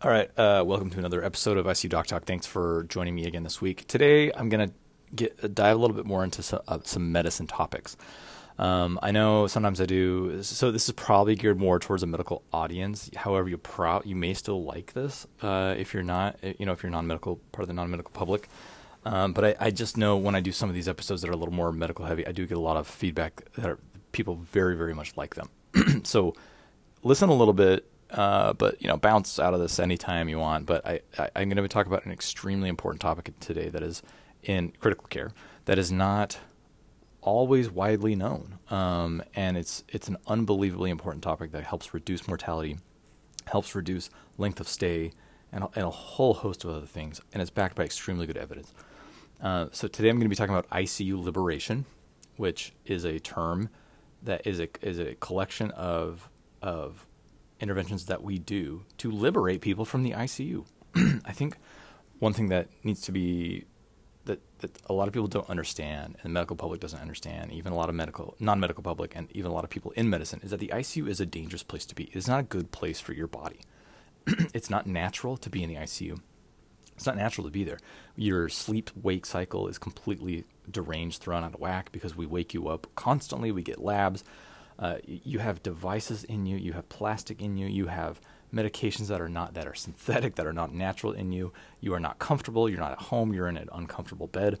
All right. Welcome to another episode of ICU Doc Talk. Thanks for joining me again this week. Today, I'm going to dive a little bit more into some medicine topics. I know sometimes I do. So this is probably geared more towards a medical audience. However, you may still like this if you're not, if you're non-medical, part of the non-medical public. But I just know when I do some of these episodes that are a little more medical heavy, I do get a lot of feedback that people very, very much like them. So listen a little bit. But, bounce out of this anytime you want. But I'm going to talk about an extremely important topic today that is in critical care that is not always widely known. And it's an unbelievably important topic that helps reduce mortality, helps reduce length of stay, and a whole host of other things. And it's backed by extremely good evidence. So today I'm going to be talking about ICU liberation, which is a term that is a collection of interventions that we do to liberate people from the ICU. I think one thing that needs to be that a lot of people don't understand, and the medical public doesn't understand, even a lot of non-medical public, and even a lot of people in medicine, is that the ICU is a dangerous place to be. It is not a good place for your body. It's not natural to be in the ICU. It's not natural to be there. Your sleep-wake cycle is completely deranged, thrown out of whack, because we wake you up constantly. We get labs. You have devices in you. You have plastic in you. You have medications that are synthetic, that are not natural in you. You are not comfortable. You're not at home. You're in an uncomfortable bed.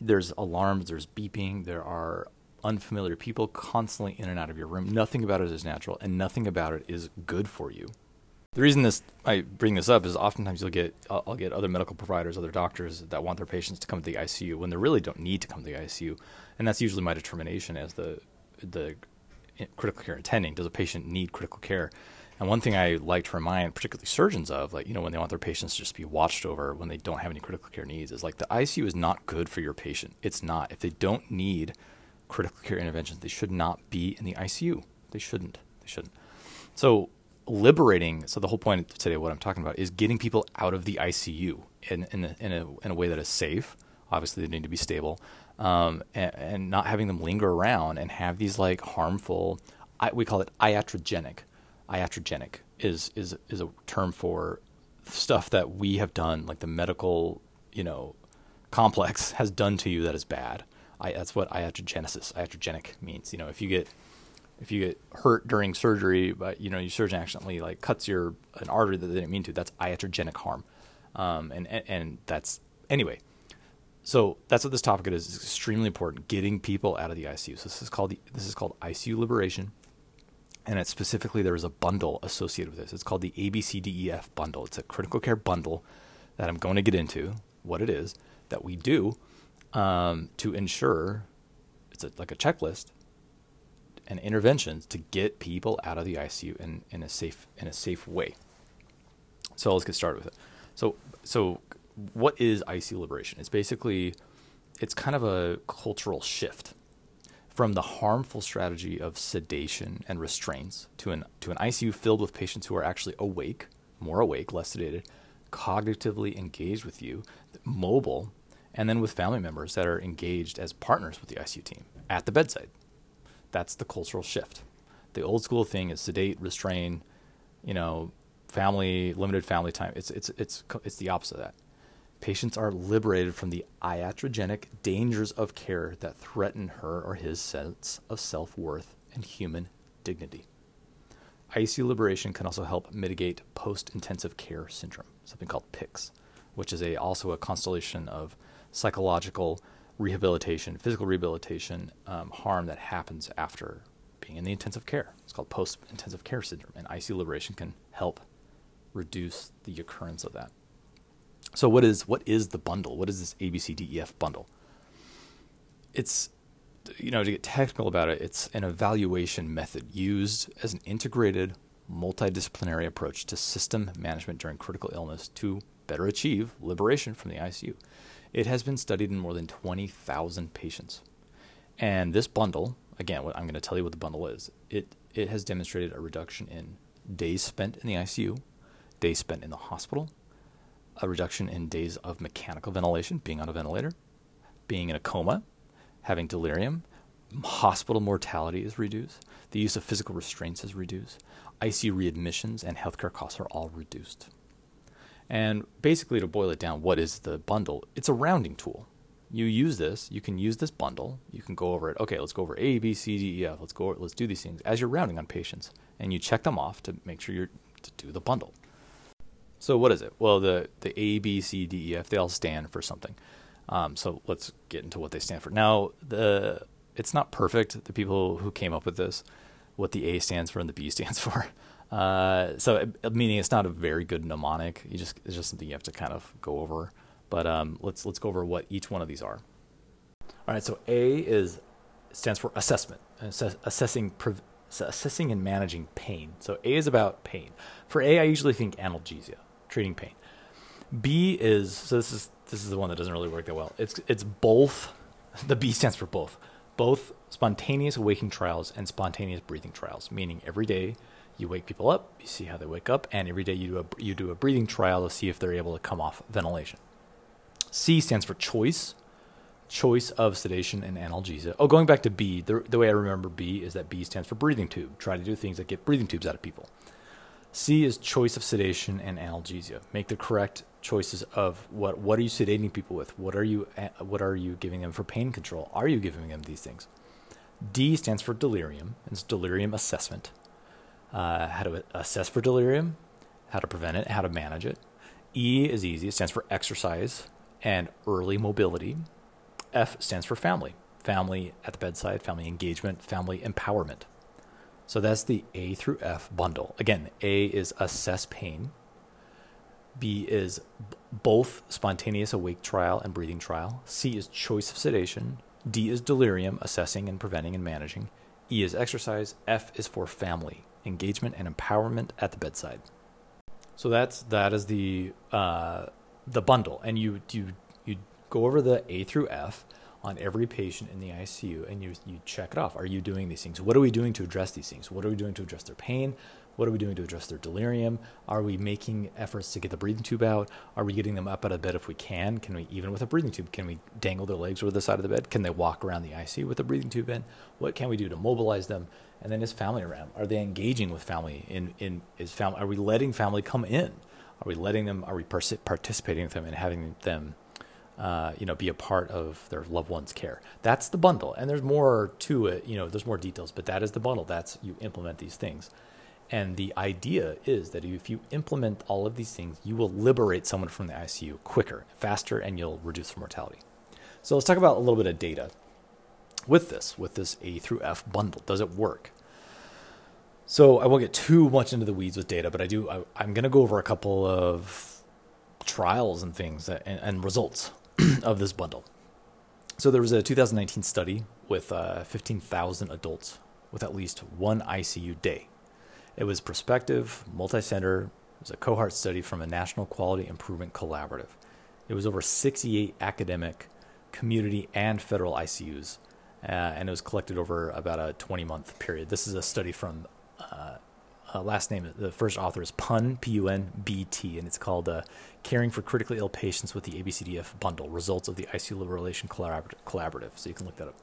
There's alarms. There's beeping. There are unfamiliar people constantly in and out of your room. Nothing about it is natural, and nothing about it is good for you. The reason I bring this up is oftentimes I'll get other medical providers, other doctors that want their patients to come to the ICU when they really don't need to come to the ICU, and that's usually my determination as the critical care attending. Does a patient need critical care? And one thing I like to remind particularly surgeons of, when they want their patients to just be watched over when they don't have any critical care needs, is the ICU is not good for your patient. It's not. If they don't need critical care interventions, they should not be in the ICU. They shouldn't. So liberating. So the whole point of today, what I'm talking about, is getting people out of the ICU in a way that is safe. Obviously, they need to be stable, and not having them linger around and have these harmful. We call it iatrogenic. Iatrogenic is a term for stuff that we have done, the medical complex has done to you that is bad. That's what iatrogenic means. If you get hurt during surgery, but your surgeon accidentally cuts an artery that they didn't mean to, that's iatrogenic harm, and that's anyway. So that's what this topic is. It's extremely important, getting people out of the ICU. So this is called ICU liberation, and it's specifically, there is a bundle associated with this. It's called the ABCDEF bundle. It's a critical care bundle that I'm going to get into what it is that we do to ensure. It's a checklist and interventions to get people out of the ICU in a safe way. So let's get started with it. So. What is ICU liberation? It's basically, it's kind of a cultural shift from the harmful strategy of sedation and restraints to an ICU filled with patients who are actually awake, more awake, less sedated, cognitively engaged with you, mobile, and then with family members that are engaged as partners with the ICU team at the bedside. That's the cultural shift. The old school thing is sedate, restrain, limited family time. It's the opposite of that. Patients are liberated from the iatrogenic dangers of care that threaten her or his sense of self-worth and human dignity. ICU liberation can also help mitigate post-intensive care syndrome, something called PICS, which is also a constellation of psychological rehabilitation, physical rehabilitation, harm that happens after being in the intensive care. It's called post-intensive care syndrome, and ICU liberation can help reduce the occurrence of that. So what is the bundle? What is this ABCDEF bundle? It's, to get technical about it, it's an evaluation method used as an integrated multidisciplinary approach to system management during critical illness to better achieve liberation from the ICU. It has been studied in more than 20,000 patients. And this bundle, again, I'm going to tell you what the bundle is. It has demonstrated a reduction in days spent in the ICU, days spent in the hospital, a reduction in days of mechanical ventilation, being on a ventilator, being in a coma, having delirium, hospital mortality is reduced, the use of physical restraints is reduced, ICU readmissions and healthcare costs are all reduced. And basically, to boil it down, what is the bundle? It's a rounding tool. You use this. You can use this bundle. You can go over it. Okay, let's go over A, B, C, D, E, F. Let's do these things as you're rounding on patients, and you check them off to make sure you're to do the bundle. So what is it? Well, the A, B, C, D, E, F, they all stand for something. So let's get into what they stand for. Now, it's not perfect, the people who came up with this, what the A stands for and the B stands for. Meaning it's not a very good mnemonic. It's just something you have to kind of go over. But let's go over what each one of these are. All right. So A stands for assessment, assessing and managing pain. So A is about pain. For A, I usually think analgesia, treating pain. B is this is the one that doesn't really work that well. It's both. The B stands for both spontaneous waking trials and spontaneous breathing trials. Meaning every day. You wake people up, you see how they wake up, and every day you do a breathing trial to see if they're able to come off ventilation. C stands for choice of sedation and analgesia. Oh, going back to B, the way I remember B is that B stands for breathing tube. Try to do things that get breathing tubes out of people. C is choice of sedation and analgesia. Make the correct choices of what are you sedating people with? What are you giving them for pain control? Are you giving them these things? D stands for delirium. It's delirium assessment. How to assess for delirium, how to prevent it, how to manage it. E is easy. It stands for exercise and early mobility. F stands for family. Family at the bedside, family engagement, family empowerment. So that's the A through F bundle. Again, A is assess pain. B is both spontaneous awake trial and breathing trial. C is choice of sedation. D is delirium, assessing and preventing and managing. E is exercise. F is for family engagement and empowerment at the bedside. So that is the bundle, and you go over the A through F on every patient in the ICU, and you check it off. Are you doing these things? What are we doing to address these things? What are we doing to address their pain? What are we doing to address their delirium? Are we making efforts to get the breathing tube out? Are we getting them up out of bed if we can? Can we, even with a breathing tube, can we dangle their legs over the side of the bed? Can they walk around the ICU with a breathing tube in? What can we do to mobilize them? And then is family around? Are they engaging with family? Are we letting family come in? Are we letting them? Are we participating with them and having them, be a part of their loved one's care? That's the bundle, and there's more to it. There's more details, but that is the bundle. That's you implement these things. And the idea is that if you implement all of these things, you will liberate someone from the ICU quicker, faster, and you'll reduce mortality. So let's talk about a little bit of data with this A through F bundle. Does it work? So I won't get too much into the weeds with data, but I'm going to go over a couple of trials and things and results of this bundle. So there was a 2019 study with 15,000 adults with at least one ICU day. It was prospective, multi-center. It was a cohort study from a National Quality Improvement Collaborative. It was over 68 academic, community, and federal ICUs, and it was collected over about a 20-month period. This is a study from last name. The first author is Pun, P-U-N-B-T, and it's called "Caring for Critically Ill Patients with the ABCDEF Bundle: Results of the ICU Liberation Collaborative." So you can look that up.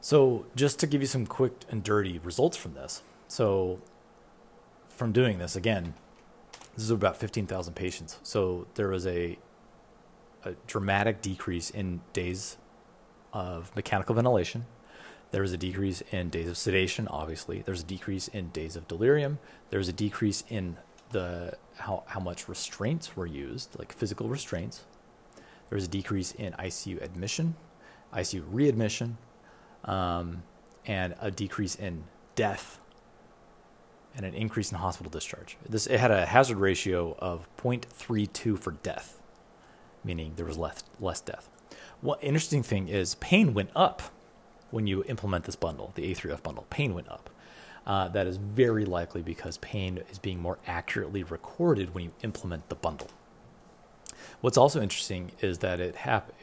So just to give you some quick and dirty results from this. So from doing this, again, this is about 15,000 patients. So there was a dramatic decrease in days of mechanical ventilation. There was a decrease in days of sedation, obviously. There's a decrease in days of delirium. There was a decrease in how much restraints were used, like physical restraints. There was a decrease in ICU admission, ICU readmission, and a decrease in death, and an increase in hospital discharge. It had a hazard ratio of 0.32 for death, meaning there was less death. One interesting thing is pain went up when you implement this bundle, the A through F bundle. Pain went up. That is very likely because pain is being more accurately recorded when you implement the bundle. What's also interesting is that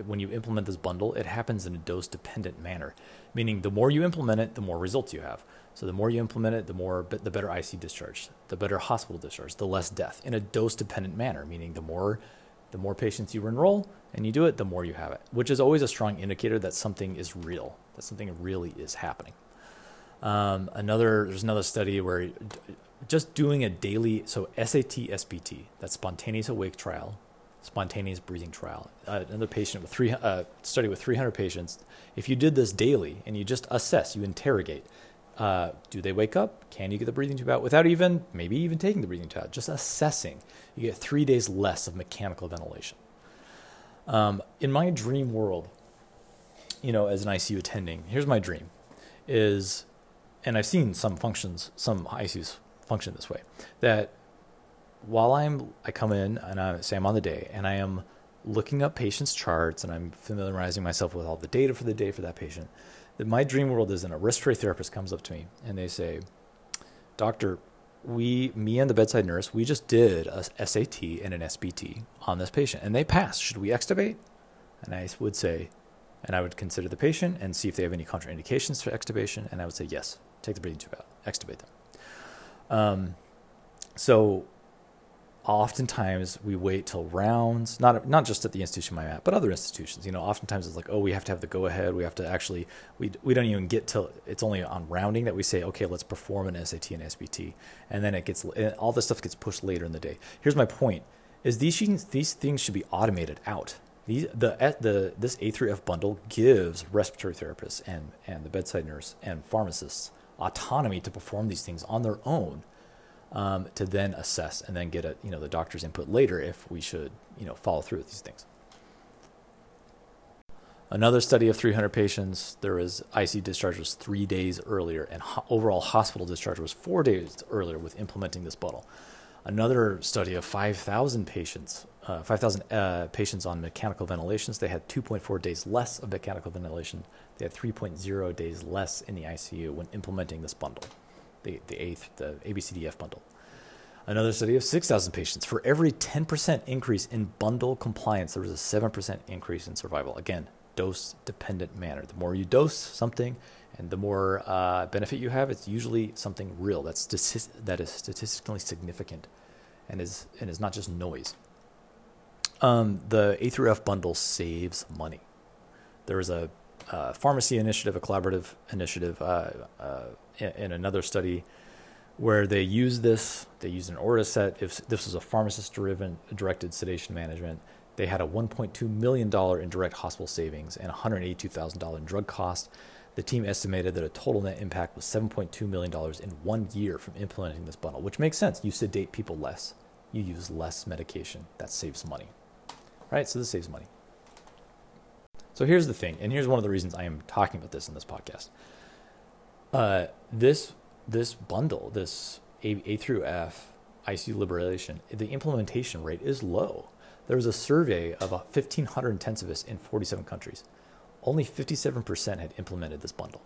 when you implement this bundle, it happens in a dose-dependent manner, meaning the more you implement it, the more results you have. So the more you implement it, the better ICU discharge, the better hospital discharge, the less death, in a dose-dependent manner, meaning the more patients you enroll and you do it, the more you have it, which is always a strong indicator that something really is happening. There's another study where just doing a daily, so SAT-SBT, that's spontaneous awake trial, spontaneous breathing trial, another patient with study with 300 patients. If you did this daily and you just assess, you interrogate, do they wake up? Can you get the breathing tube out without even, maybe even taking the breathing tube out, just assessing, you get 3 days less of mechanical ventilation. In my dream world, you know, as an ICU attending, here's my dream is, and I've seen some ICUs function this way, that while I come in and I say I'm on the day and I am looking up patients' charts and I'm familiarizing myself with all the data for the day for that patient, that my dream world is, and a respiratory therapist comes up to me and they say, "Doctor, me and the bedside nurse, we just did a SAT and an SBT on this patient and they passed. Should we extubate?" And I would say, and I would consider the patient and see if they have any contraindications for extubation. And I would say, yes, take the breathing tube out, extubate them. So oftentimes we wait till rounds, not just at the institution I'm at, but other institutions, you know, oftentimes it's like, oh, we have to have the go ahead. We have to actually, we don't even get till it's only on rounding that we say, okay, let's perform an SAT and SBT. And then all this stuff gets pushed later in the day. Here's my point is these things should be automated out. This A3F bundle gives respiratory therapists and the bedside nurse and pharmacists autonomy to perform these things on their own, to then assess and then get the doctor's input later if we should follow through with these things. Another study of 300 patients, there was ICU discharge was 3 days earlier, and overall hospital discharge was 4 days earlier with implementing this bundle. Another study of 5,000 patients on mechanical ventilations. They had 2.4 days less of mechanical ventilation. They had 3.0 days less in the ICU when implementing this bundle, the ABCDEF bundle. Another study of 6,000 patients. For every 10% increase in bundle compliance, there was a 7% increase in survival. Again, dose-dependent manner. The more you dose something and the more benefit you have, it's usually something real that is statistically significant and is not just noise. The A3F bundle saves money. There is a pharmacy initiative, a collaborative initiative in another study where they use this. They used an Ortacet. If this was a pharmacist-driven directed sedation management, they had a $1.2 million in direct hospital savings and $182,000 in drug costs. The team estimated that a total net impact was $7.2 million in 1 year from implementing this bundle, which makes sense. You sedate people less. You use less medication. That saves money. Right, so this saves money. So here's the thing, and here's one of the reasons I am talking about this in this podcast. This bundle, this A through F, ICU Liberation, the implementation rate is low. There was a survey of 1,500 intensivists in 47 countries. Only 57% had implemented this bundle.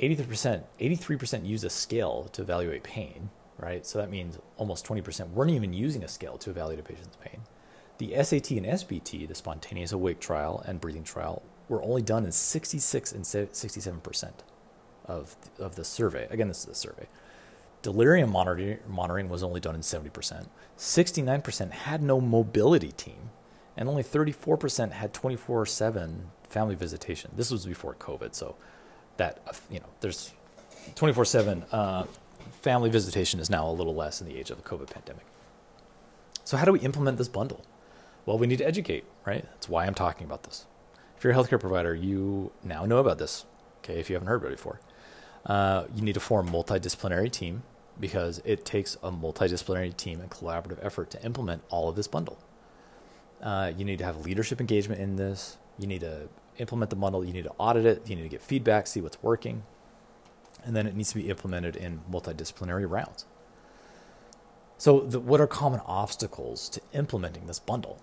83% used a scale to evaluate pain, right? So that means almost 20% weren't even using a scale to evaluate a patient's pain. The SAT and SBT, the spontaneous awake trial and breathing trial, were only done in 66 and 67% of the survey. Again, this is a survey. Delirium monitoring was only done in 70%. 69% had no mobility team, and only 34% had 24/7 family visitation. This was before COVID, so that there's 24/7 family visitation is now a little less in the age of the COVID pandemic. So how do we implement this bundle? Well, we need to educate, right? That's why I'm talking about this. If you're a healthcare provider, you now know about this, okay, if you haven't heard about it before. You need to form a multidisciplinary team because it takes a multidisciplinary team and collaborative effort to implement all of this bundle. You need to have leadership engagement in this. You need to implement the bundle. You need to audit it. You need to get feedback, see what's working. And then it needs to be implemented in multidisciplinary rounds. So what are common obstacles to implementing this bundle?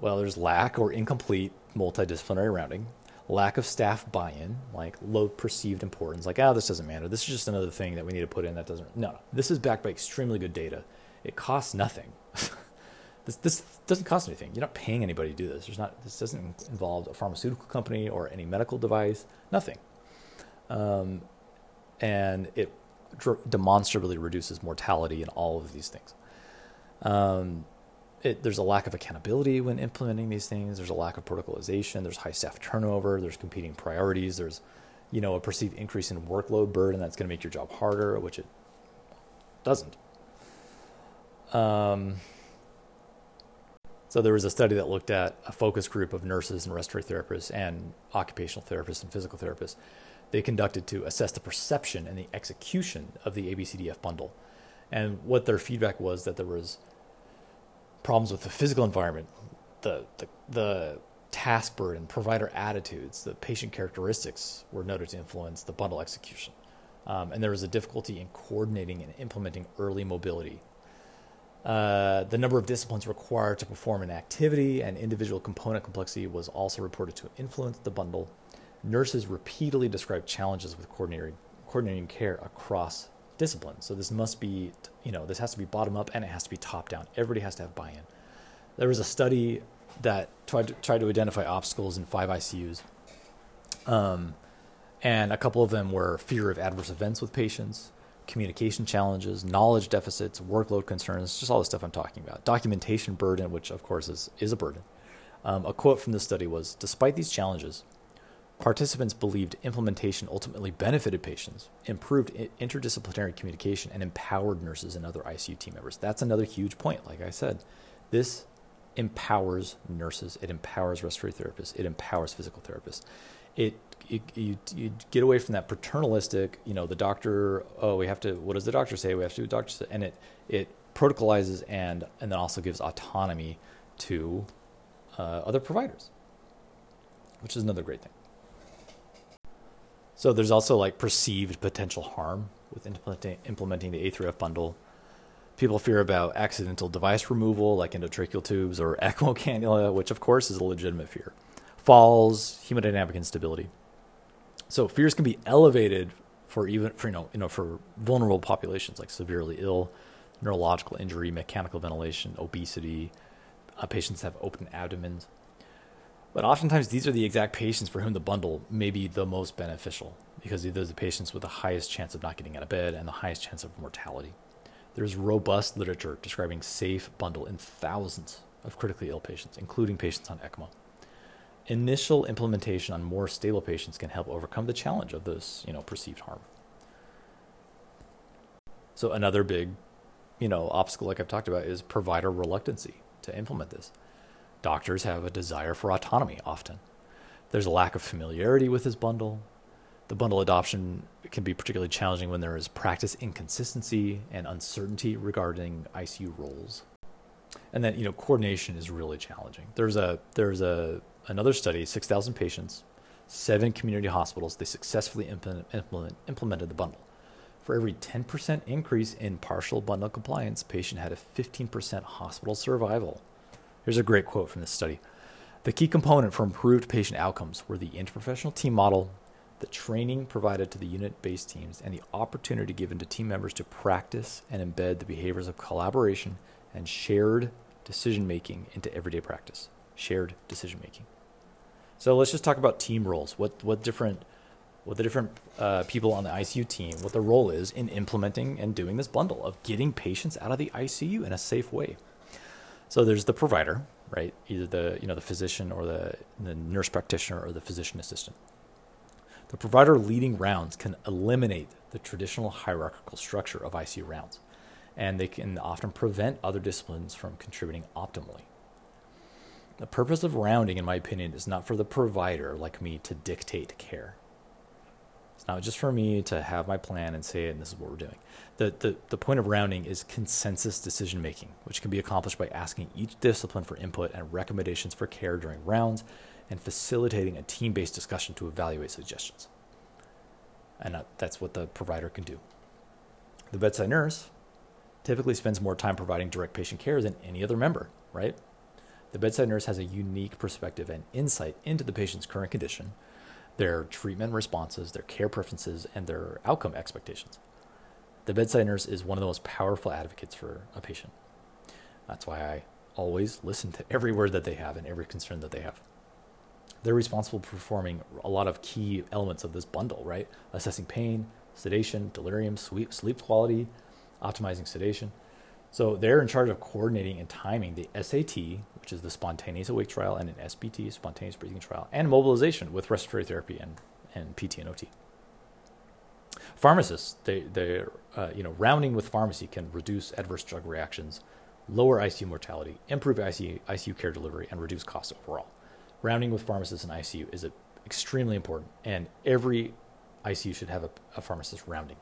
Well, there's lack or incomplete multidisciplinary rounding, lack of staff buy-in, like low perceived importance, like, this doesn't matter. This is just another thing that we need to put in that doesn't. No, this is backed by extremely good data. It costs nothing. This doesn't cost anything. You're not paying anybody to do this. This doesn't involve a pharmaceutical company or any medical device, nothing. And it demonstrably reduces mortality and all of these things. There's a lack of accountability when implementing these things. There's a lack of protocolization. There's high staff turnover. There's competing priorities. There's you know, a perceived increase in workload burden that's going to make your job harder, which it doesn't. So there was a study that looked at a focus group of nurses and respiratory therapists and occupational therapists and physical therapists. They conducted to assess the perception and the execution of the ABCDEF bundle. And what their feedback was that there was problems with the physical environment, the task burden, provider attitudes, the patient characteristics were noted to influence the bundle execution. And there was a difficulty in coordinating and implementing early mobility. The number of disciplines required to perform an activity and individual component complexity was also reported to influence the bundle. Nurses repeatedly described challenges with coordinating care across disciplines. So this must be, you know, this has to be bottom up and it has to be top down. Everybody has to have buy-in. There was a study that tried to identify obstacles in 5 ICUs. And a couple of them were fear of adverse events with patients, communication challenges, knowledge deficits, workload concerns, just all the stuff I'm talking about. Documentation burden, which of course is a burden. A quote from this study was, despite these challenges, participants believed implementation ultimately benefited patients, improved interdisciplinary communication, and empowered nurses and other ICU team members. That's another huge point. Like I said, this empowers nurses. It empowers respiratory therapists. It empowers physical therapists. You get away from that paternalistic, you know, the doctor, oh, we have to, what does the doctor say? We have to do what the doctor says. And it protocolizes and then also gives autonomy to other providers, which is another great thing. So there's also like perceived potential harm with implementing the A3F bundle. People fear about accidental device removal like endotracheal tubes or ECMO cannula, which of course is a legitimate fear. Falls, hemodynamic instability. So fears can be elevated for vulnerable populations like severely ill, neurological injury, mechanical ventilation, obesity, patients have open abdomens. But oftentimes these are the exact patients for whom the bundle may be the most beneficial because these are the patients with the highest chance of not getting out of bed and the highest chance of mortality. There's robust literature describing safe bundle in thousands of critically ill patients, including patients on ECMO. Initial implementation on more stable patients can help overcome the challenge of this, you know, perceived harm. So another big, you know, obstacle like I've talked about is provider reluctancy to implement this. Doctors have a desire for autonomy often. There's a lack of familiarity with this bundle. The bundle adoption can be particularly challenging when there is practice inconsistency and uncertainty regarding ICU roles. And then, you know, coordination is really challenging. There's another study, 6,000 patients, 7 community hospitals. They successfully implemented the bundle. For every 10% increase in partial bundle compliance, patient had a 15% hospital survival. Here's a great quote from this study. The key component for improved patient outcomes were the interprofessional team model, the training provided to the unit-based teams, and the opportunity given to team members to practice and embed the behaviors of collaboration and shared decision-making into everyday practice. Shared decision-making. So let's just talk about team roles. What the different people on the ICU team, what their role is in implementing and doing this bundle of getting patients out of the ICU in a safe way. So there's the provider, right? Either the physician or the nurse practitioner or the physician assistant. The provider leading rounds can eliminate the traditional hierarchical structure of ICU rounds, and they can often prevent other disciplines from contributing optimally. The purpose of rounding, in my opinion, is not for the provider like me to dictate care. It's not just for me to have my plan and say it, and this is what we're doing. The point of rounding is consensus decision-making, which can be accomplished by asking each discipline for input and recommendations for care during rounds and facilitating a team-based discussion to evaluate suggestions. And that's what the provider can do. The bedside nurse typically spends more time providing direct patient care than any other member, right? The bedside nurse has a unique perspective and insight into the patient's current condition, their treatment responses, their care preferences, and their outcome expectations. The bedside nurse is one of the most powerful advocates for a patient. That's why I always listen to every word that they have and every concern that they have. They're responsible for performing a lot of key elements of this bundle, right? Assessing pain, sedation, delirium, sleep quality, optimizing sedation. So they're in charge of coordinating and timing the SAT, which is the spontaneous awake trial, and an SBT, spontaneous breathing trial, and mobilization with respiratory therapy and, and PT and OT. Pharmacists, they're you know, rounding with pharmacy can reduce adverse drug reactions, lower ICU mortality, improve ICU care delivery, and reduce costs overall. Rounding with pharmacists in ICU is extremely important, and every ICU should have a pharmacist rounding.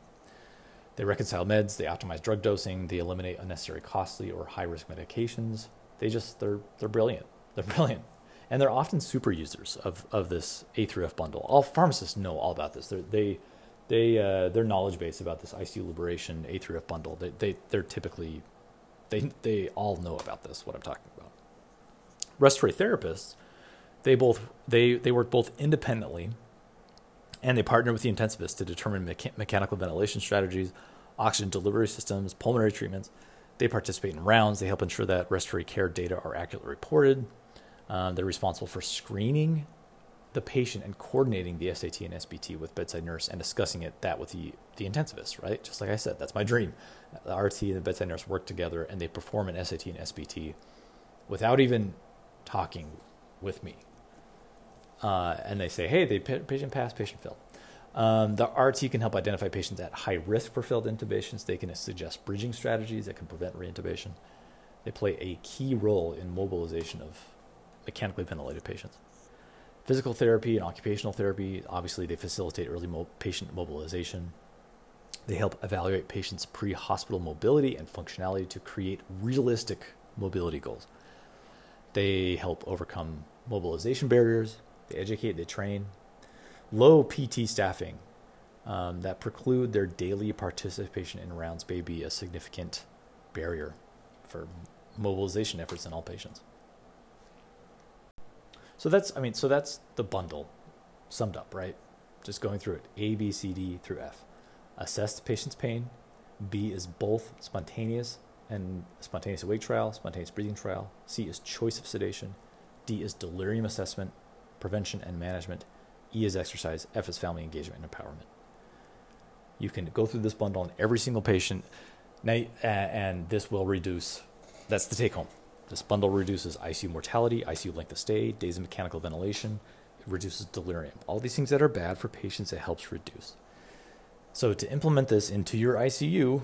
They reconcile meds, they optimize drug dosing, they eliminate unnecessary costly or high-risk medications. They're brilliant. They're brilliant. And they're often super users of this A3F bundle. All pharmacists know all about this. Their knowledge base about this ICU Liberation A3F bundle, they're typically all know about this, what I'm talking about. Respiratory therapists, they work both independently and they partner with the intensivists to determine mechanical ventilation strategies, oxygen delivery systems, pulmonary treatments. They participate in rounds. They help ensure that respiratory care data are accurately reported. They're responsible for screening the patient and coordinating the SAT and SBT with bedside nurse and discussing that with the intensivist, right? Just like I said, that's my dream. The RT and the bedside nurse work together and they perform an SAT and SBT without even talking with me. And they say, hey, the patient passed, patient failed. The RT can help identify patients at high risk for failed intubations. They can suggest bridging strategies that can prevent reintubation. They play a key role in mobilization of mechanically ventilated patients. Physical therapy and occupational therapy, obviously they facilitate early patient mobilization. They help evaluate patients' pre-hospital mobility and functionality to create realistic mobility goals. They help overcome mobilization barriers. They educate, they train. Low PT staffing that preclude their daily participation in rounds may be a significant barrier for mobilization efforts in all patients. So that's the bundle summed up, right? Just going through it, A, B, C, D through F. Assess the patient's pain. B is both spontaneous awake trial, spontaneous breathing trial. C is choice of sedation. D is delirium assessment, prevention and management. E is exercise. F is family engagement and empowerment. You can go through this bundle on every single patient, and this will reduce, that's the take home. This bundle reduces ICU mortality, ICU length of stay, days of mechanical ventilation. It reduces delirium. All these things that are bad for patients, it helps reduce. So to implement this into your ICU,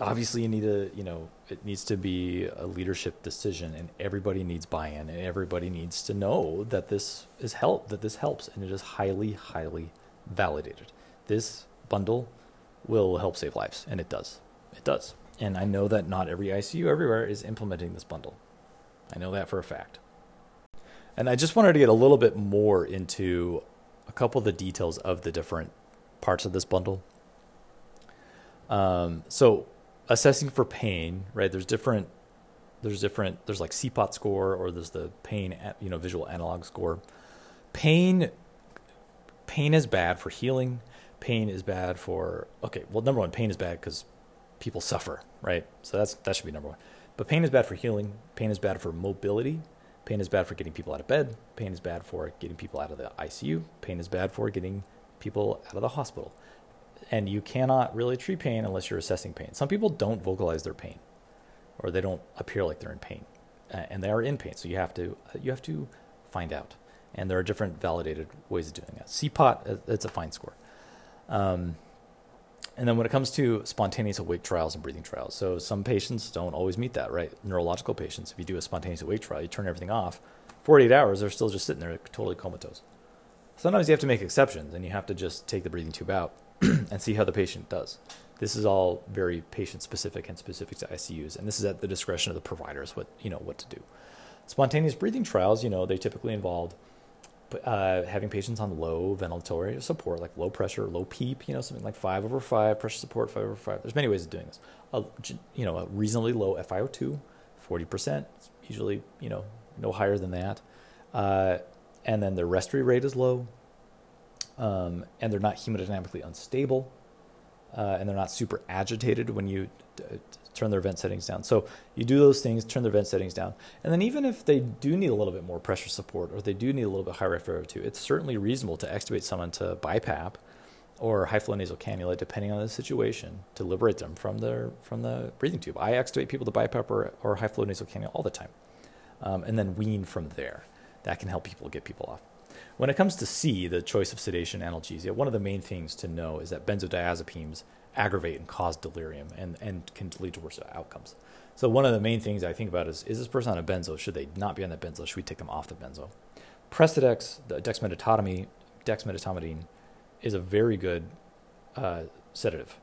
obviously you need it needs to be a leadership decision, and everybody needs buy-in, and everybody needs to know that this helps, and it is highly, highly validated. This bundle will help save lives, and it does. It does. And I know that not every ICU everywhere is implementing this bundle. I know that for a fact. And I just wanted to get a little bit more into a couple of the details of the different parts of this bundle. So assessing for pain, right? There's like CPOT score, or there's the pain, visual analog score. Pain is bad for healing. Pain is bad for, number one, pain is bad because people suffer, right? So that should be number one. But pain is bad for healing. Pain is bad for mobility. Pain is bad for getting people out of bed. Pain is bad for getting people out of the ICU. Pain is bad for getting people out of the hospital. And you cannot really treat pain unless you're assessing pain. Some people don't vocalize their pain, or they don't appear like they're in pain, and they are in pain. So you have to find out. And there are different validated ways of doing that. CPOT, it's a fine score. And then when it comes to spontaneous awake trials and breathing trials, so some patients don't always meet that, right? Neurological patients, if you do a spontaneous awake trial, you turn everything off. 48 hours, they're still just sitting there totally comatose. Sometimes you have to make exceptions, and you have to just take the breathing tube out and see how the patient does. This is all very patient-specific and specific to ICUs, and this is at the discretion of the providers what to do. Spontaneous breathing trials, they typically involve having patients on low ventilatory support, like low pressure, low PEEP, something like 5/5, pressure support 5/5. There's many ways of doing this. A reasonably low FiO2, 40%, usually, no higher than that. And then their respiratory rate is low. And they're not hemodynamically unstable, and they're not super agitated when you turn their vent settings down. So you do those things, turn their vent settings down, and then even if they do need a little bit more pressure support, or they do need a little bit higher FiO2, it's certainly reasonable to extubate someone to BiPAP or high flow nasal cannula, depending on the situation, to liberate them from the breathing tube. I extubate people to BiPAP or high flow nasal cannula all the time, and then wean from there. That can help people get people off. When it comes to C, the choice of sedation analgesia, one of the main things to know is that benzodiazepines aggravate and cause delirium and can lead to worse outcomes. So one of the main things I think about is this person on a benzo? Should they not be on the benzo? Should we take them off the benzo? Precedex, the dexmedetomidine, is a very good sedative.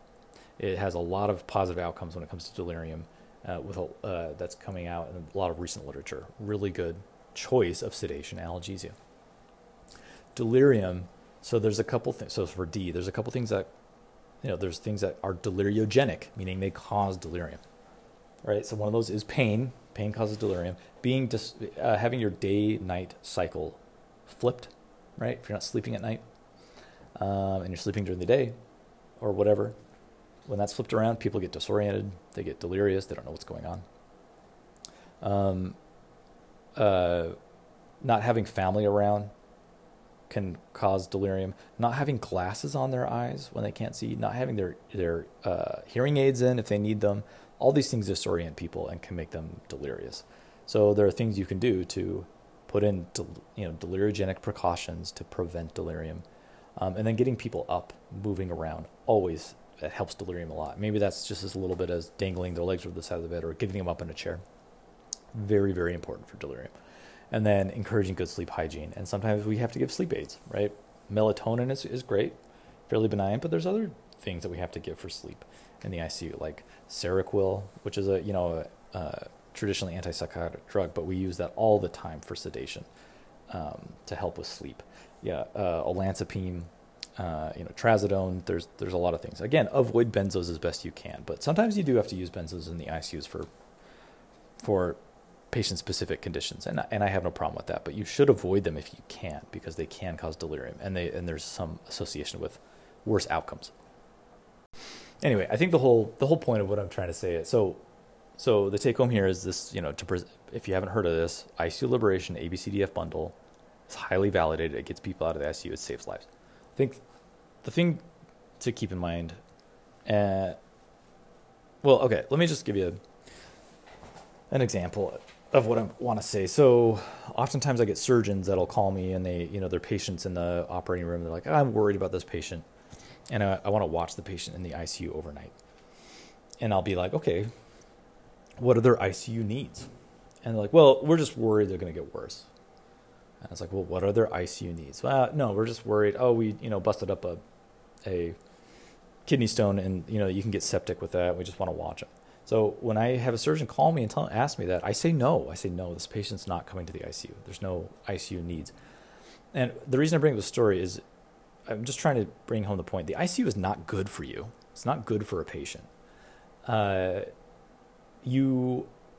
It has a lot of positive outcomes when it comes to delirium that's coming out in a lot of recent literature. Really good choice of sedation analgesia. Delirium, so there's a couple things. So for D, there's a couple things that, there's things that are deliriogenic, meaning they cause delirium, right? So one of those is pain. Pain causes delirium. Having your day-night cycle flipped, right? If you're not sleeping at night and you're sleeping during the day or whatever, when that's flipped around, people get disoriented. They get delirious. They don't know what's going on. Not having family around can cause delirium. Not having glasses on their eyes when they can't see. Not having their hearing aids in if they need them. All these things disorient people and can make them delirious. So there are things you can do to put in deliriogenic precautions to prevent delirium. And then getting people up, moving around, always that helps delirium a lot. Maybe that's just as little bit as dangling their legs over the side of the bed or getting them up in a chair. Very, very important for delirium. And then encouraging good sleep hygiene. And sometimes we have to give sleep aids, right? Melatonin is great, fairly benign, but there's other things that we have to give for sleep in the ICU, like Seroquel, which is a traditionally antipsychotic drug, but we use that all the time for sedation to help with sleep. Yeah, olanzapine, trazodone. There's a lot of things. Again, avoid benzos as best you can, but sometimes you do have to use benzos in the ICUs for patient-specific conditions, and I have no problem with that. But you should avoid them if you can, because they can cause delirium, and there's some association with worse outcomes. Anyway, I think the whole point of what I'm trying to say is so the take home here is this, if you haven't heard of this, ICU Liberation ABCDEF bundle is highly validated. It gets people out of the ICU. It saves lives. I think the thing to keep in mind, let me just give you an example of what I want to say. So oftentimes I get surgeons that'll call me and they, their patient's in the operating room. They're like, I'm worried about this patient. And I want to watch the patient in the ICU overnight. And I'll be like, okay, what are their ICU needs? And they're like, well, we're just worried they're going to get worse. And I was like, well, what are their ICU needs? Well, no, we're just worried. Oh, we, busted up a kidney stone and, you can get septic with that. We just want to watch them. So when I have a surgeon call me and ask me that, I say no. This patient's not coming to the ICU. There's no ICU needs. And the reason I bring up this story is I'm just trying to bring home the point. The ICU is not good for you. It's not good for a patient.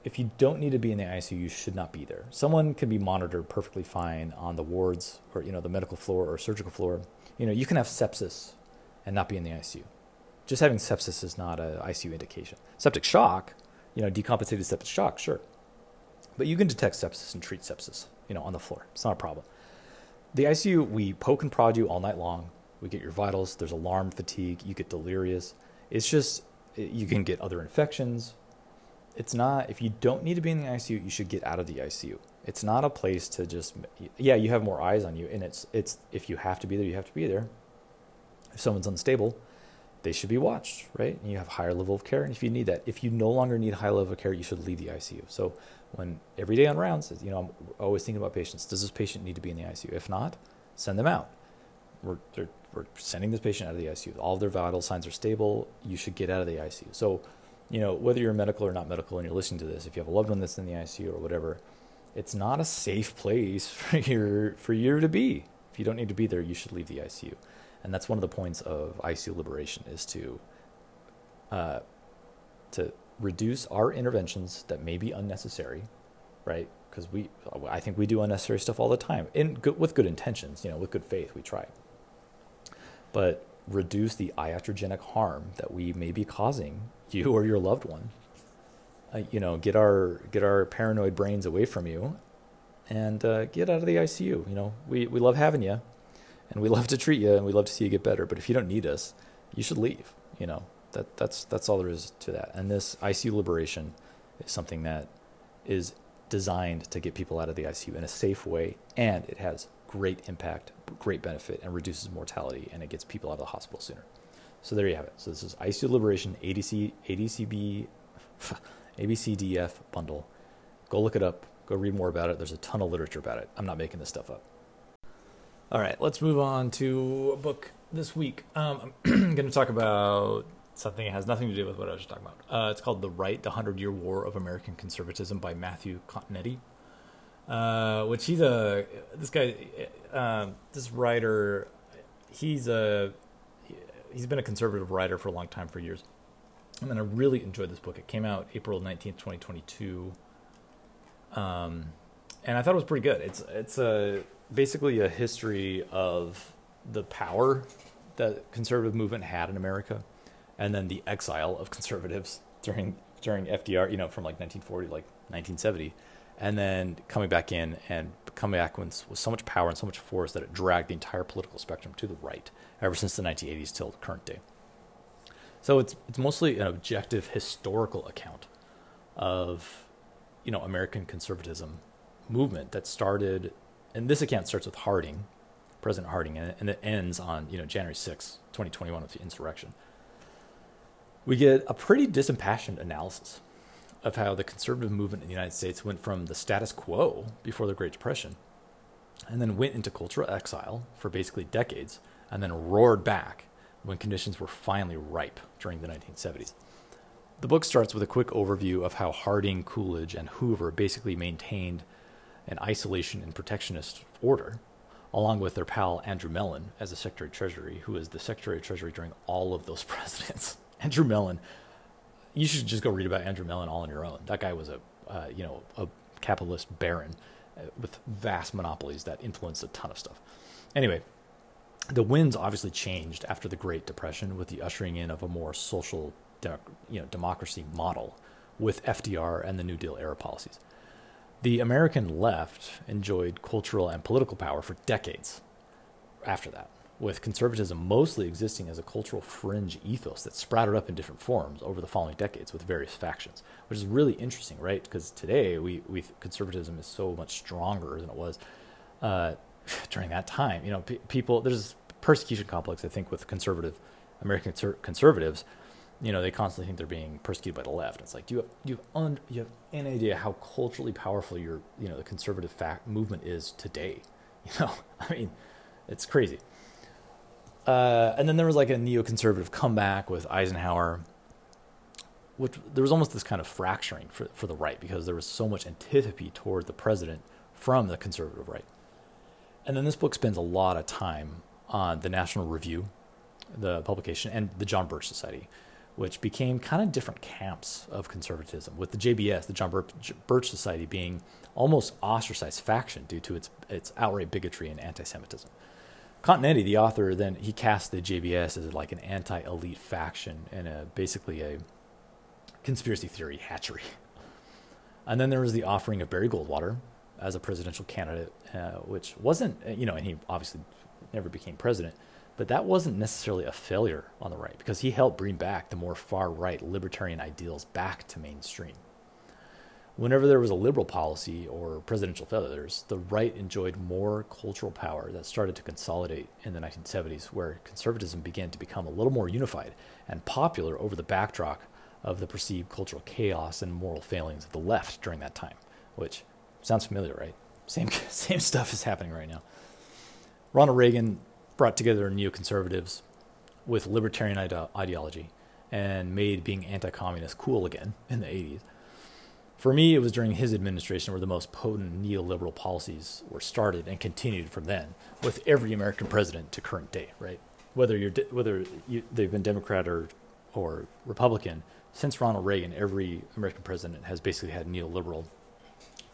If you don't need to be in the ICU, you should not be there. Someone can be monitored perfectly fine on the wards or, the medical floor or surgical floor. You can have sepsis and not be in the ICU. Just having sepsis is not an ICU indication. Septic shock, decompensated septic shock, sure. But you can detect sepsis and treat sepsis, on the floor. It's not a problem. The ICU, we poke and prod you all night long. We get your vitals. There's alarm fatigue. You get delirious. It's just, you can get other infections. It's not, if you don't need to be in the ICU, you should get out of the ICU. It's not a place to just, you have more eyes on you. And it's if you have to be there, you have to be there. If someone's unstable, they should be watched, right? And you have higher level of care. And if you need that, if you no longer need high level of care, you should leave the ICU. So when every day on rounds, I'm always thinking about patients. Does this patient need to be in the ICU? If not, send them out. We're sending this patient out of the ICU. All of their vital signs are stable. You should get out of the ICU. So, whether you're medical or not medical and you're listening to this, if you have a loved one that's in the ICU or whatever, it's not a safe place for you to be. If you don't need to be there, you should leave the ICU. And that's one of the points of ICU liberation is to reduce our interventions that may be unnecessary, right? Because I think we do unnecessary stuff all the time, with good intentions, with good faith, we try. But reduce the iatrogenic harm that we may be causing you or your loved one. Get our paranoid brains away from you, and get out of the ICU. We love having you. And we love to treat you, and we love to see you get better. But if you don't need us, you should leave. That's all there is to that. And this ICU liberation is something that is designed to get people out of the ICU in a safe way, and it has great impact, great benefit, and reduces mortality, and it gets people out of the hospital sooner. So there you have it. So this is ICU Liberation ABCDEF bundle. Go look it up. Go read more about it. There's a ton of literature about it. I'm not making this stuff up. All right, let's move on to a book this week. I'm going to talk about something that has nothing to do with what I was just talking about. It's called The Right, The 100-Year War of American Conservatism by Matthew Continetti. Which he's a, this guy, this writer, he's been a conservative writer for a long time, for years. And then I really enjoyed this book. It came out April 19th, 2022. And I thought it was pretty good. It's basically a history of the power that conservative movement had in America, and then the exile of conservatives during FDR, you know, from like 1940 to like 1970, and then coming back in and coming back with so much power and so much force that it dragged the entire political spectrum to the right ever since the 1980s till the current day. So it's mostly an objective historical account of, you know, American conservatism movement that started, and this account starts with Harding, President Harding, and it ends on, you know, January 6, 2021 with the insurrection. We get a pretty dispassionate analysis of how the conservative movement in the United States went from the status quo before the Great Depression, and then went into cultural exile for basically decades, and then roared back when conditions were finally ripe during the 1970s. The book starts with a quick overview of how Harding, Coolidge, and Hoover basically maintained an isolation and protectionist order, along with their pal Andrew Mellon as the Secretary of Treasury, who was the Secretary of Treasury during all of those presidents. Andrew Mellon, you should just go read about Andrew Mellon all on your own. That guy was a capitalist baron with vast monopolies that influenced a ton of stuff. Anyway, the winds obviously changed after the Great Depression with the ushering in of a more social, democracy model with FDR and the New Deal era policies. The American left enjoyed cultural and political power for decades after that, with conservatism mostly existing as a cultural fringe ethos that sprouted up in different forms over the following decades with various factions, which is really interesting, right? Because today we conservatism is so much stronger than it was during that time. You know, people, there's this persecution complex, I think, with conservative American conservatives. You know, they constantly think they're being persecuted by the left. It's like, you have any idea how culturally powerful your, you know, the conservative movement is today? You know, I mean, it's crazy. And then there was like a neoconservative comeback with Eisenhower, which there was almost this kind of fracturing for the right, because there was so much antipathy toward the president from the conservative right. And then this book spends a lot of time on the National Review, the publication, and the John Birch Society, which became kind of different camps of conservatism, with the JBS, the John Birch Society, being almost ostracized faction due to its outright bigotry and anti-Semitism. Continetti, the author, then he cast the JBS as like an anti-elite faction and basically a conspiracy theory hatchery. And then there was the offering of Barry Goldwater as a presidential candidate, which wasn't, you know, and he obviously never became president, but that wasn't necessarily a failure on the right, because he helped bring back the more far-right libertarian ideals back to mainstream. Whenever there was a liberal policy or presidential failures, the right enjoyed more cultural power that started to consolidate in the 1970s, where conservatism began to become a little more unified and popular over the backdrop of the perceived cultural chaos and moral failings of the left during that time, which sounds familiar, right? Same stuff is happening right now. Ronald Reagan brought together neoconservatives with libertarian ideology and made being anti-communist cool again in the 80s. For me, it was during his administration where the most potent neoliberal policies were started and continued from then, with every American president to current day, right? Whether they've been Democrat or Republican, since Ronald Reagan, every American president has basically had neoliberal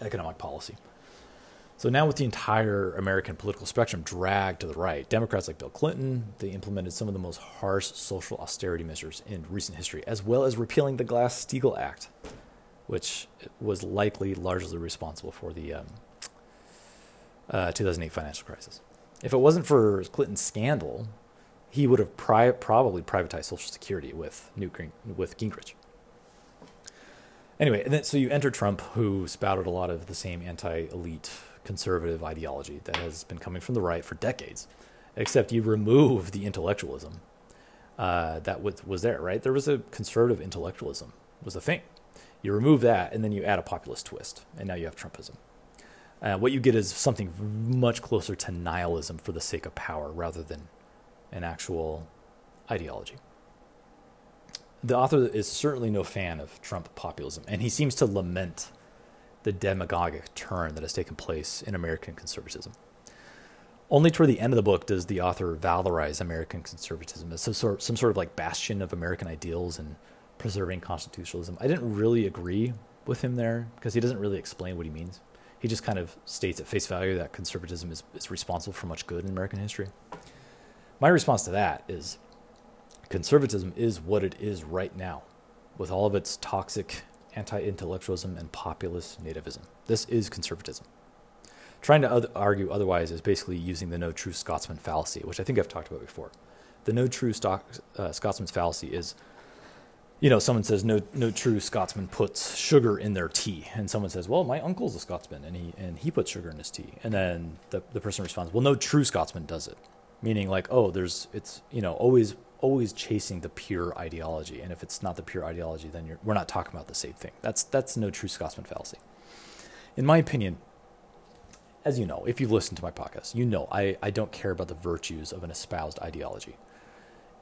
economic policy. So now with the entire American political spectrum dragged to the right, Democrats like Bill Clinton, they implemented some of the most harsh social austerity measures in recent history, as well as repealing the Glass-Steagall Act, which was likely largely responsible for the 2008 financial crisis. If it wasn't for Clinton's scandal, he would have probably privatized Social Security with Gingrich. Anyway, and then so you enter Trump, who spouted a lot of the same anti-elite conservative ideology that has been coming from the right for decades, except you remove the intellectualism that was there, right? There was a conservative intellectualism, was the thing. You remove that, and then you add a populist twist, and now you have Trumpism. What you get is something much closer to nihilism for the sake of power rather than an actual ideology. The author is certainly no fan of Trump populism, and he seems to lament the demagogic turn that has taken place in American conservatism. Only toward the end of the book does the author valorize American conservatism as some sort of like bastion of American ideals and preserving constitutionalism. I didn't really agree with him there because he doesn't really explain what he means. He just kind of states at face value that conservatism is responsible for much good in American history. My response to that is conservatism is what it is right now, with all of its toxic anti-intellectualism and populist nativism. This is conservatism. Trying to argue otherwise is basically using the no true Scotsman fallacy, which I think I've talked about before. The no true Scotsman's fallacy is, you know, someone says no true Scotsman puts sugar in their tea, and someone says, well, my uncle's a Scotsman and he puts sugar in his tea, and then the person responds, well, no true Scotsman does it, meaning like, oh, it's you know, always chasing the pure ideology, and if it's not the pure ideology, then we're not talking about the same thing. That's no true Scotsman fallacy, in my opinion. As you know, if you've listened to my podcast, you know I don't care about the virtues of an espoused ideology.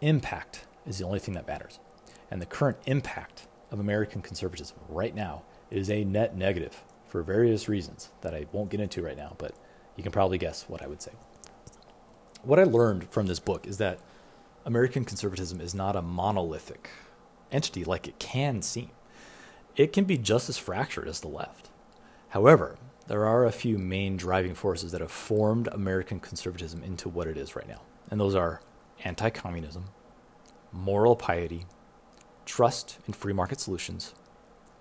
Impact is the only thing that matters. And the current impact of American conservatism right now is a net negative for various reasons that I won't get into right now, but you can probably guess what I would say. What I learned from this book is that American conservatism is not a monolithic entity like it can seem. It can be just as fractured as the left. However, there are a few main driving forces that have formed American conservatism into what it is right now. And those are anti-communism, moral piety, trust in free market solutions,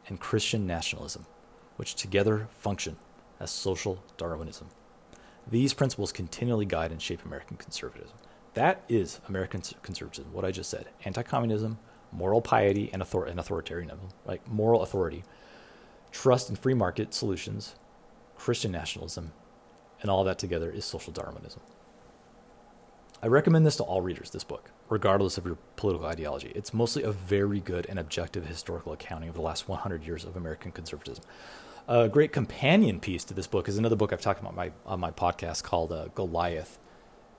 and Christian nationalism, which together function as social Darwinism. These principles continually guide and shape American conservatism. That is American conservatism, what I just said. Anti-communism, moral piety, and authoritarianism, like moral authority, trust in free market solutions, Christian nationalism, and all that together is social Darwinism. I recommend this to all readers, this book, regardless of your political ideology. It's mostly a very good and objective historical accounting of the last 100 years of American conservatism. A great companion piece to this book is another book I've talked about on my podcast called Goliath,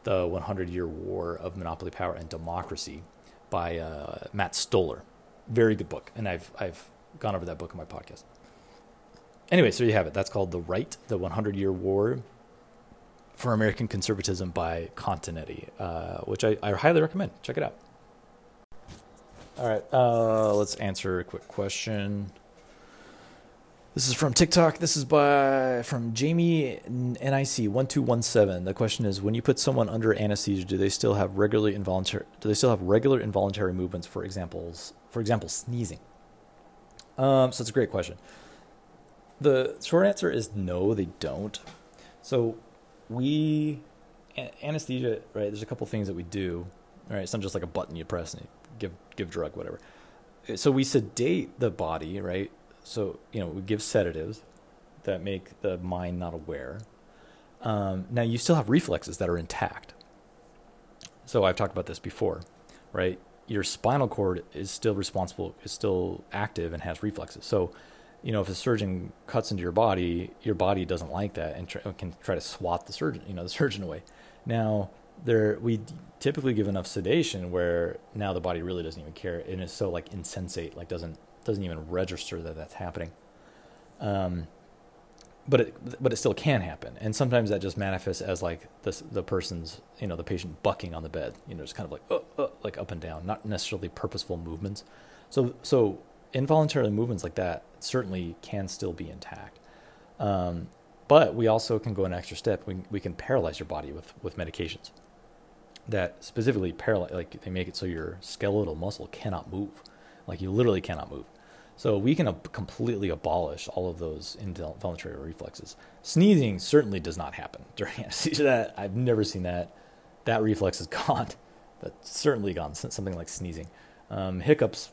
The 100-Year War of Monopoly Power and Democracy by Matt Stoller. Very good book, and I've gone over that book in my podcast. Anyway, so you have it. That's called The Right, The 100-Year War for American Conservatism by Continetti, which I highly recommend. Check it out. All right, let's answer a quick question. This is from TikTok. This is from Jamie NIC1217. The question is, when you put someone under anesthesia, do they still have regular involuntary movements, for example, sneezing? So it's a great question. The short answer is no, they don't. So anesthesia, right, there's a couple things that we do, right? It's not just like a button you press and you give drug, whatever. So we sedate the body, right? So, you know, we give sedatives that make the mind not aware. Now you still have reflexes that are intact. So I've talked about this before, right? Your spinal cord is still active and has reflexes. So, you know, if a surgeon cuts into your body doesn't like that and can try to swat the surgeon away. Now, we typically give enough sedation where now the body really doesn't even care and is so like insensate, like doesn't even register that that's happening. But it still can happen, and sometimes that just manifests as like the person's, you know, the patient bucking on the bed, you know, just kind of like like up and down, not necessarily purposeful movements. So involuntary movements like that certainly can still be intact. But we also can go an extra step. We can paralyze your body with medications that specifically paralyze, like they make it so your skeletal muscle cannot move. Like you literally cannot move. So we can completely abolish all of those involuntary reflexes. Sneezing certainly does not happen during anesthesia. That I've never seen that. That reflex is gone. That's certainly gone since something like sneezing. Hiccups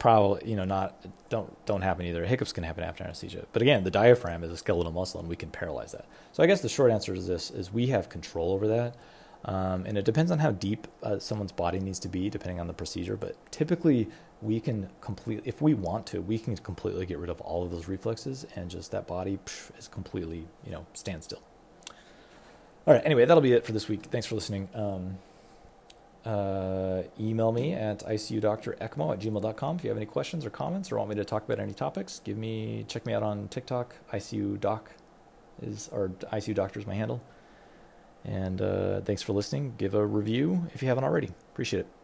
probably, you know, don't happen either. Hiccups can happen after anesthesia. But again, the diaphragm is a skeletal muscle, and we can paralyze that. So I guess the short answer to this is we have control over that. And it depends on how deep someone's body needs to be, depending on the procedure. But typically, we can completely, if we want to, we can completely get rid of all of those reflexes, and just that body is completely, you know, standstill. All right. Anyway, that'll be it for this week. Thanks for listening. Email me at icudoctorecmo@gmail.com if you have any questions or comments or want me to talk about any topics. Check me out on TikTok. ICU Doctor is my handle. And thanks for listening. Give a review if you haven't already. Appreciate it.